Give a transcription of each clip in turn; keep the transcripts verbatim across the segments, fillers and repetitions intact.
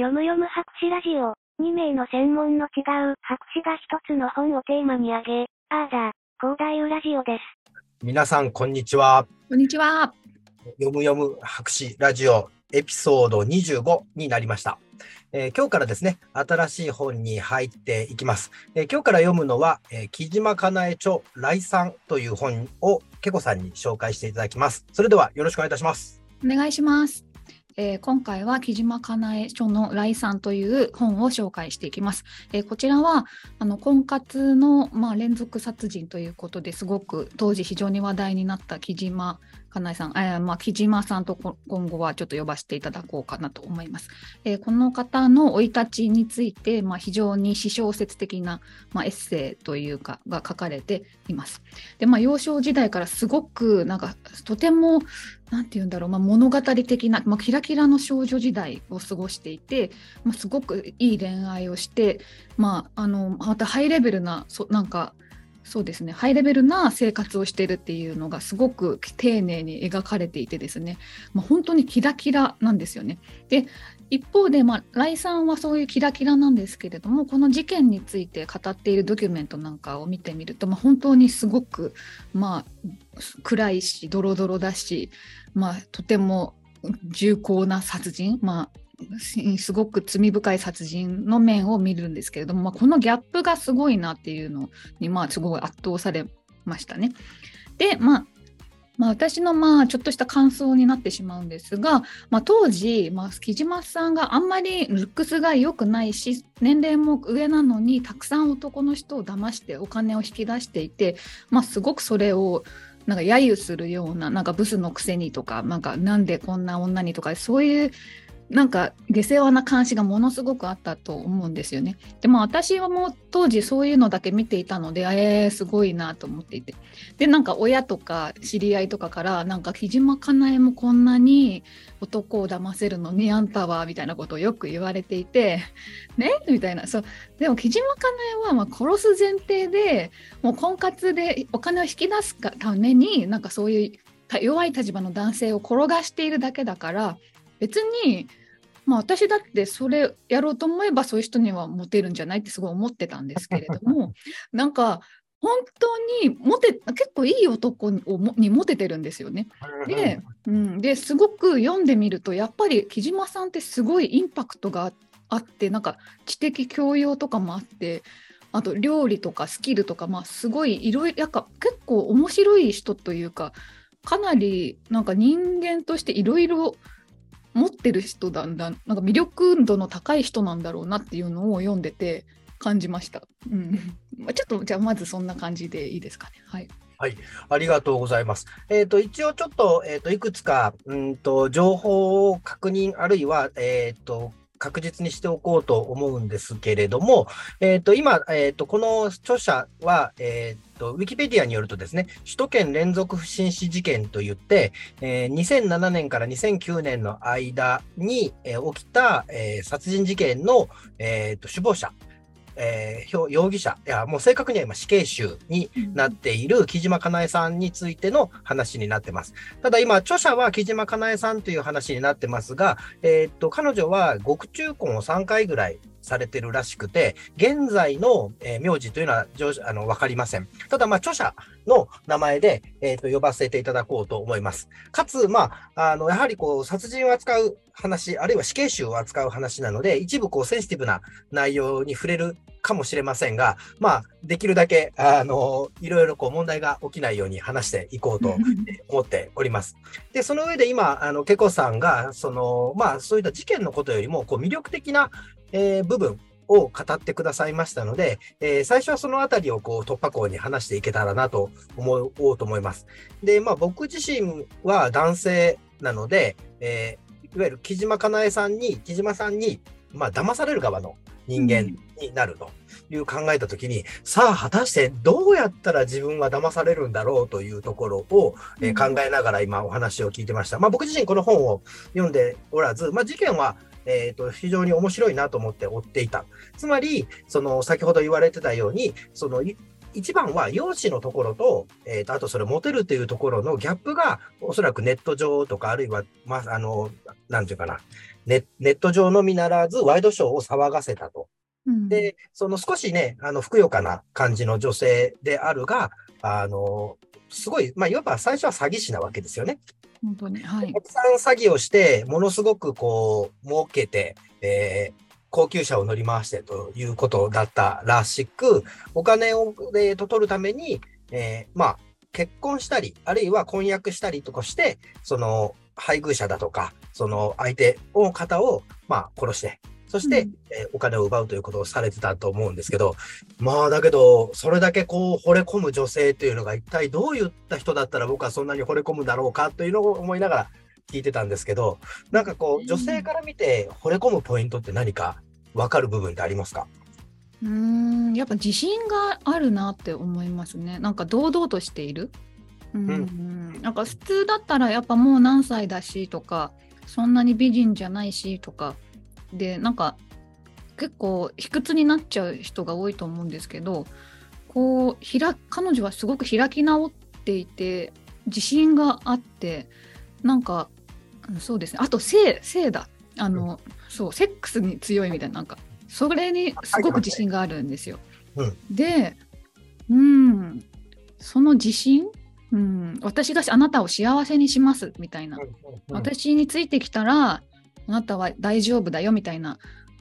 よむよむ博士ラジオ、にめいの専門の違う博士がひとつの本をテーマにあげ、あーだ、こうだいうラジオです。皆さんこんにちは。こんにちは。よむよむ博士ラジオエピソードにじゅうごになりました。えー、今日からですね、新しい本に入っていきます。えー、今日から読むのは、えー、木島かなえ著礼賛という本をけこさんに紹介していただきます。それではよろしくお願いいたします。お願いします。えー、今回は木島かなえ著の礼賛という本を紹介していきます。えー、こちらはあの婚活の、まあ、連続殺人ということですごく当時非常に話題になった木島かなえさん、えーまあ、木島さんと今後はちょっと呼ばせていただこうかなと思います。えー、この方の生い立ちについて、まあ、非常に私小説的な、まあ、エッセイというかが書かれています。で、まあ、幼少時代からすごくなんかとてもなんて言うんだろう、まあ、物語的な、まあ、キラキラの少女時代を過ごしていて、まあ、すごくいい恋愛をして、まあ、あのまたハイレベルな、そ、なんかそうですね、ハイレベルな生活をしているっていうのがすごく丁寧に描かれていてですね、まあ、本当にキラキラなんですよね。で一方で、まあ、礼賛はそういうキラキラなんですけれども、この事件について語っているドキュメントなんかを見てみると、まあ、本当にすごく、まあ、暗いしドロドロだし、まあ、とても重厚な殺人、まあすごく罪深い殺人の面を見るんですけれども、まあ、このギャップがすごいなっていうのに、まあ、すごい圧倒されましたね。で、まあまあ、私のまあちょっとした感想になってしまうんですが、まあ、当時、まあ、木島さんがあんまりルックスが良くないし年齢も上なのにたくさん男の人を騙してお金を引き出していて、まあ、すごくそれをなんか揶揄するような、なんかブスのくせにとか、なんかなんでこんな女にとか、そういうなんか下世話な監視がものすごくあったと思うんですよね。でも私はもう当時そういうのだけ見ていたので、えー、すごいなと思っていて、でなんか親とか知り合いとかからなんか木島かなえもこんなに男を騙せるのにあんたはみたいなことをよく言われていてねみたいな。そうでも木島かなえはまあ殺す前提でもう婚活でお金を引き出すためになんかそういう弱い立場の男性を転がしているだけだから、別にまあ、私だってそれやろうと思えばそういう人にはモテるんじゃないってすごい思ってたんですけれどもなんか本当にモテ結構いい男に、にモテてるんですよね。で、うん、ですごく読んでみるとやっぱり木島さんってすごいインパクトがあって、なんか知的教養とかもあって、あと料理とかスキルとか、まあ、すごいいろいろなんか結構面白い人というか、かなりなんか人間としていろいろ持ってる人だんだん、なんか魅力度の高い人なんだろうなっていうのを読んでて感じました。うん、ちょっとじゃあまずそんな感じでいいですかね。はい。はい、ありがとうございます。えっと、一応ちょっと、えっと、いくつか、うんと、情報を確認あるいは、えっと、確実にしておこうと思うんですけれども、えっと、今、えっと、この著者は、えっと、ウィキペディアによるとですね、首都圏連続不審死事件といって、えー、にせんななねんからにせんきゅうねんの間に、えー、起きた、えー、殺人事件の、えっと、首謀者、えー、容疑者、いや、もう正確には今死刑囚になっている木島かなえさんについての話になってます。ただ今著者は木島かなえさんという話になってますが、えー、っと彼女は獄中婚をさんかいぐらいされてるらしくて、現在の、えー、名字というのはあの分かりません。ただまあ著者の名前で、えー、と呼ばせていただこうと思います。かつ、まあ、あのやはりこう殺人を扱う話、あるいは死刑囚を扱う話なので、一部こうセンシティブな内容に触れるかもしれませんが、まあ、できるだけあのいろいろこう問題が起きないように話していこうと思っております。でその上で今あのけこさんがその、まあ、そういった事件のことよりもこう魅力的なえー、部分を語ってくださいましたので、えー、最初はそのあたりをこう突破口に話していけたらなと思おうと思います。で、まあ、僕自身は男性なので、えー、いわゆる木島かなえさんに、木島さんに、まあ、騙される側の人間になるという考えたときに、うん、さあ果たしてどうやったら自分は騙されるんだろうというところを、えー、考えながら今お話を聞いてました。まあ、僕自身この本を読んでおらず、まあ、事件はえー、と非常に面白いなと思って追っていた。つまりその先ほど言われてたようにその一番は容姿のところと、えーと、あとそれモテるというところのギャップが、おそらくネット上とか、あるいは、まあ、あの、なんていうかな、ネ、ネット上のみならず、ワイドショーを騒がせたと。うん、で、その少しね、あの、ふくよかな感じの女性であるが、あの、すごい、まあ、いわば最初は詐欺師なわけですよね。本当ね。はい。たくさん詐欺をして、ものすごくこう、儲けて、えー高級車を乗り回してということだったらしく、お金を、えー、と取るために、えー、まあ、結婚したり、あるいは婚約したりとかして、その、配偶者だとか、その相手の方を、まあ、殺して、そして、うんえー、お金を奪うということをされてたと思うんですけど、まあ、だけど、それだけこう、惚れ込む女性というのが一体どういった人だったら僕はそんなに惚れ込むだろうかというのを思いながら、聞いてたんですけど、なんかこう女性から見て惚れ込むポイントって何か分かる部分ってありますか？うーん、やっぱ自信があるなって思いますね。なんか堂々としている、うんうん、なんか普通だったらやっぱもう何歳だしとか、そんなに美人じゃないしとかで、なんか結構卑屈になっちゃう人が多いと思うんですけど、こう開彼女はすごく開き直っていて、自信があって、なんかそうですね。あと性、性だ。あの、うん、そう、セックスに強いみたいな、なんか、それにすごく自信があるんですよ。うん、で、うん、その自信、うん、私があなたを幸せにしますみたいな、うんうん、私についてきたら、あなたは大丈夫だよみたいな、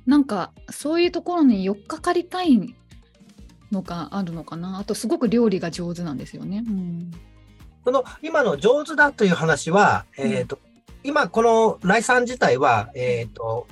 なんか、そういうところに寄っかかりたいのがあるのかな。あと、すごく料理が上手なんですよね。うん、その、今の上手だという話は、えーと、うん今このライさん自体は、えーと、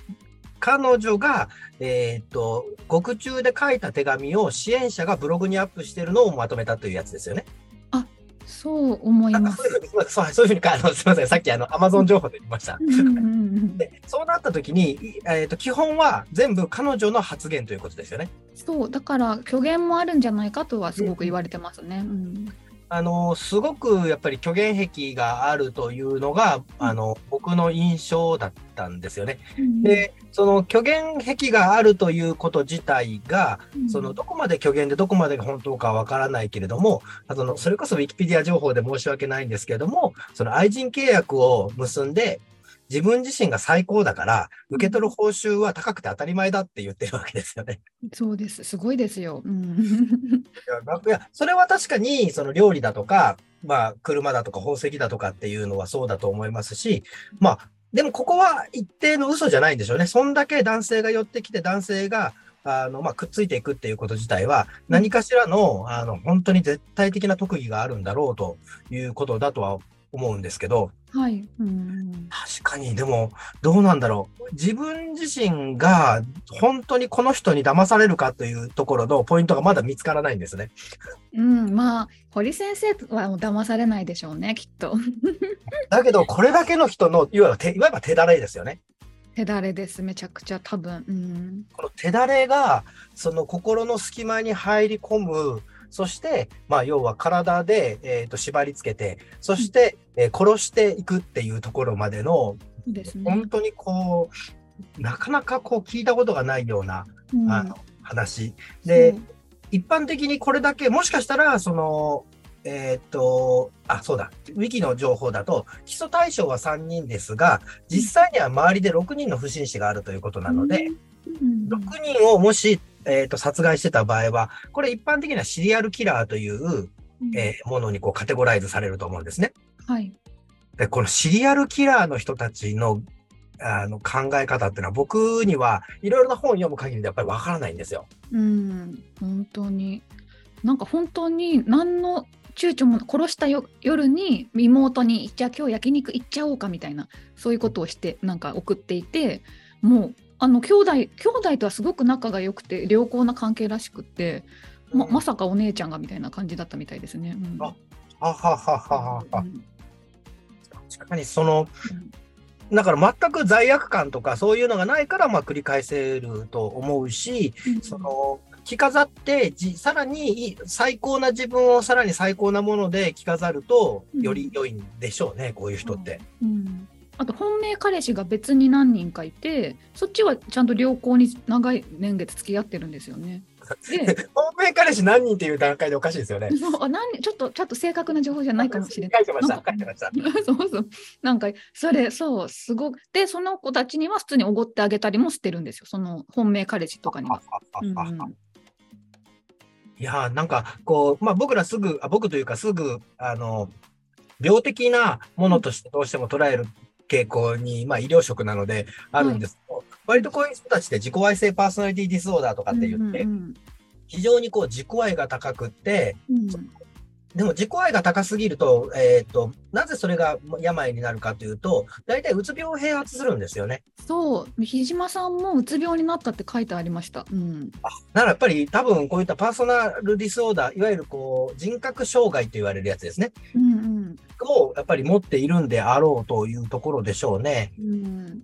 彼女が、えーと、獄中で書いた手紙を支援者がブログにアップしているのをまとめたというやつですよね。あ、そう思います。そういうふうにか、あの、すみません、さっきあの Amazon 情報で言いました。うんうんうん、で、そうなった時に、えーと、基本は全部彼女の発言ということですよね。そう、だから虚言もあるんじゃないかとはすごく言われてますね。うんうんあのすごくやっぱり虚言癖があるというのがあの僕の印象だったんですよね、うん、でその虚言癖があるということ自体が、うん、そのどこまで虚言でどこまでが本当かわからないけれども、あのそれこそウィキペディア情報で申し訳ないんですけれども、その愛人契約を結んで自分自身が最高だから受け取る報酬は高くて当たり前だって言ってるわけですよね。そうです。すごいですよ。うん、いやそれは確かにその料理だとか、まあ、車だとか宝石だとかっていうのはそうだと思いますし、まあ、でもここは一定の嘘じゃないんでしょうね。そんだけ男性が寄ってきて男性があの、まあ、くっついていくっていうこと自体は何かしらの、あの本当に絶対的な特技があるんだろうということだとは思うんですけど、はい、うん確かに。でもどうなんだろう、自分自身が本当にこの人に騙されるかというところのポイントがまだ見つからないんですね。うん、まあ堀先生はもう騙されないでしょうねきっと。だけどこれだけの人のいわば手、いわば手だれですよね。手だれです。めちゃくちゃ多分、うん、この手だれがその心の隙間に入り込む。そして、まあ、要は体で、えーと、縛り付けて、そして、うんえー、殺していくっていうところまでの、ですね、本当にこう、なかなかこう聞いたことがないような、うん、あの話。で、うん、一般的にこれだけ、もしかしたら、その、えっと、あ、そうだ、ウィキの情報だと、起訴対象はさんにんですが、実際には周りでろくにんの不審死があるということなので、うんうん、ろくにんをもし、えーと、殺害してた場合は、これ一般的にはシリアルキラーという、うんえー、ものにこうカテゴライズされると思うんですね。はい。で、このシリアルキラーの人たちの、あの考え方っていうのは僕にはいろいろな本を読む限りでやっぱりわからないんですよ。うん、本当に。なんか本当に何の躊躇も殺したよ夜に妹にじゃあ今日焼肉行っちゃおうかみたいな、そういうことをしてなんか送っていて、もうあの兄弟兄弟とはすごく仲が良くて良好な関係らしくって、ま、うん、まさかお姉ちゃんがみたいな感じだったみたいですね。うん、あはははは、うん、確かにその、うん、だから全く罪悪感とかそういうのがないから、まあ、繰り返せると思うし、うん、その着飾ってじさらに最高な自分をさらに最高なもので着飾るとより良いんでしょうね、うん、こういう人って。うんうんあと本命彼氏が別に何人かいて、そっちはちゃんと良好に長い年月付き合ってるんですよね。本命彼氏何人っていう段階でおかしいですよね。あ、何、ちょっとちょっと正確な情報じゃないかもしれない。書いてました、書いてました。そうそう。なんかそれそうすごくで、その子たちには普通におごってあげたりもしてるんですよ。その本命彼氏とかには。いやー、なんかこう、まあ、僕らすぐあ僕というかすぐあの病的なものとしてどうしても捉える傾向に、まあ、医療職なのであるんですけど、はい、割とこういう人たちって自己愛性パーソナリティディスオーダーとかって言って、うんうんうん、非常にこう自己愛が高くって、うん、でも自己愛が高すぎると、えーと、なぜそれが病になるかというと、大体うつ病を併発するんですよね。そう、日島さんもうつ病になったって書いてありました。うん、あ、ならやっぱり多分こういったパーソナルディスオーダー、いわゆるこう人格障害と言われるやつですね。うんうん、をやっぱり持っているんであろうというところでしょうね。うん、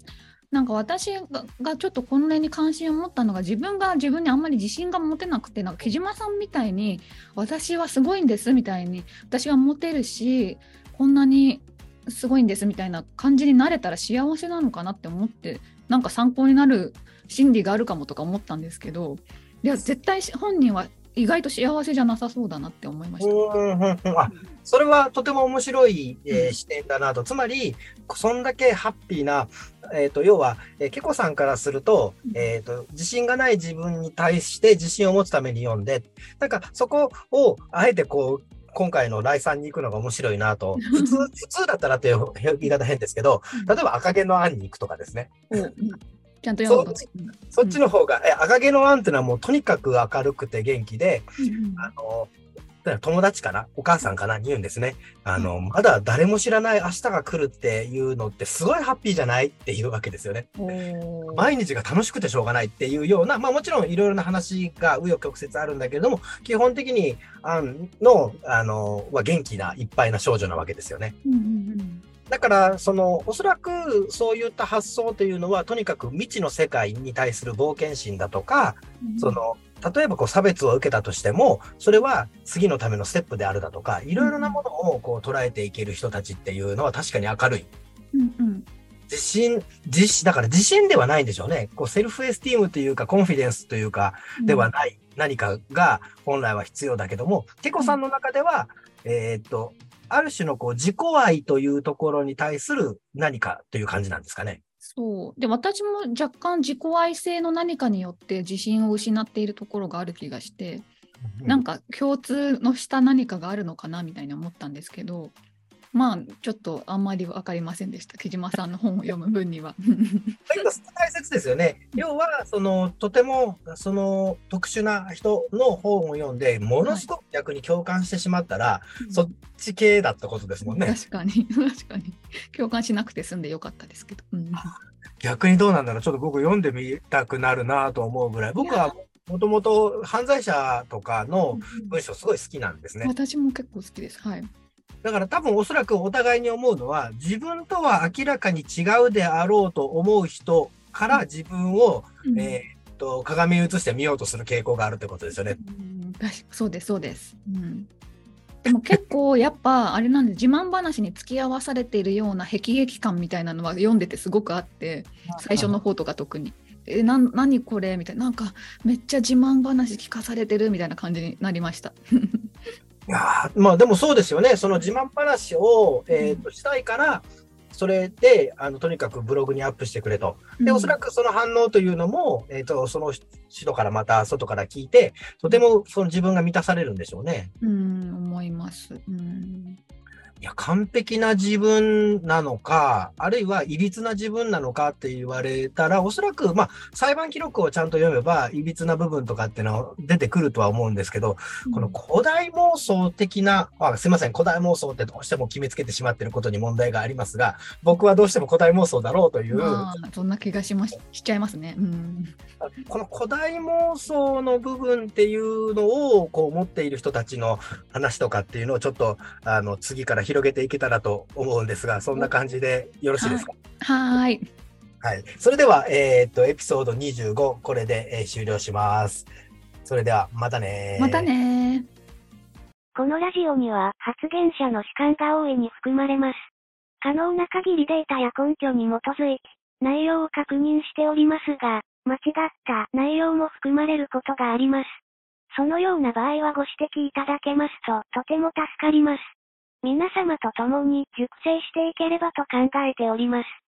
なんか私がちょっとこの辺に関心を持ったのが、自分が自分にあんまり自信が持てなくて、なんか木島さんみたいに私はすごいんですみたいに、私はモテるしこんなにすごいんですみたいな感じになれたら幸せなのかなって思って、なんか参考になる心理があるかもとか思ったんですけど、いや絶対本人は意外と幸せじゃなさそうだなって思いました。うんうんうん、あ、それはとても面白い、えー、視点だなと。つまりそんだけハッピーな、えー、と要は、えー、けこさんからする と,、えー、と自信がない自分に対して自信を持つために読んで、なんかそこをあえてこう今回の来産に行くのが面白いなと。普通、普通だったらという言い方変ですけど、例えば赤毛のアンに行くとかですね。うんちゃんとそっち、そっちの方が、うん、赤毛のアンっていうのはもうとにかく明るくて元気で、うん、あの友達かなお母さんかなに言うんですね。あの、うん、まだ誰も知らない明日が来るっていうのってすごいハッピーじゃないっていうわけですよね。毎日が楽しくてしょうがないっていうような、まあ、もちろんいろいろな話が紆余曲折あるんだけれども、基本的にアンの、あのは元気ないっぱいな少女なわけですよね。うんうんうんだからそのおそらくそういった発想というのはとにかく未知の世界に対する冒険心だとか、うん、その例えばこう差別を受けたとしてもそれは次のためのステップであるだとか、いろいろなものをこう捉えていける人たちっていうのは確かに明るい、うんうん、自信自だから自信ではないんでしょうね。こうセルフエスティームというかコンフィデンスというかではない何かが本来は必要だけども、けこさんの中では、うん、えー、っとある種のこう自己愛というところに対する何かという感じなんですかね。そうで私も若干自己愛性の何かによって自信を失っているところがある気がして、うん、なんか共通のした何かがあるのかなみたいに思ったんですけど、まあちょっとあんまり分かりませんでした。木島さんの本を読む分には大切ですよね。要はそのとてもその特殊な人の本を読んでものすごく逆に共感してしまったら、はい、そっち系だったことですもんね。確かに確かに共感しなくて済んでよかったですけど、うん、逆にどうなんだろう。ちょっと僕読んでみたくなるなと思うぐらい、僕はもともと犯罪者とかの文章すごい好きなんですね、うん、私も結構好きです。はい、だから多分おそらくお互いに思うのは、自分とは明らかに違うであろうと思う人から自分を、うん、えー、っと鏡に映して見ようとする傾向があるってことですよね。うん、そうですそうです、うん、でも結構やっぱあれなんで自慢話に付き合わされているような辟易感みたいなのは読んでてすごくあって、最初の方とか特にえな何これみたいな、なんかめっちゃ自慢話聞かされてるみたいな感じになりましたいやまあでもそうですよね。その自慢話を、えー、としたいから、それであのとにかくブログにアップしてくれと。でおそらくその反応というのも、えー、とその人からまた外から聞いて、とてもその自分が満たされるんでしょうね。うん思います。うんいや完璧な自分なのか、あるいはいびつな自分なのかって言われたら、おそらく、まあ、裁判記録をちゃんと読めばいびつな部分とかっての出てくるとは思うんですけど、うん、この古代妄想的なあすいません古代妄想ってどうしても決めつけてしまっていることに問題がありますが、僕はどうしても古代妄想だろうという、まあ、そんな気がしまし、しちゃいますね、うん、この古代妄想の部分っていうのをこう持っている人たちの話とかっていうのをちょっとあの次から広げていけたらと思うんですが、そんな感じでよろしいですか。はいはい、はい、それでは、えー、っとエピソードにじゅうごこれで、えー、終了します。それではまたねまたね。このラジオには発言者の主観が大いに含まれます。可能な限りデータや根拠に基づいて内容を確認しておりますが、間違った内容も含まれることがあります。そのような場合はご指摘いただけますととても助かります。皆様と共に熟成していければと考えております。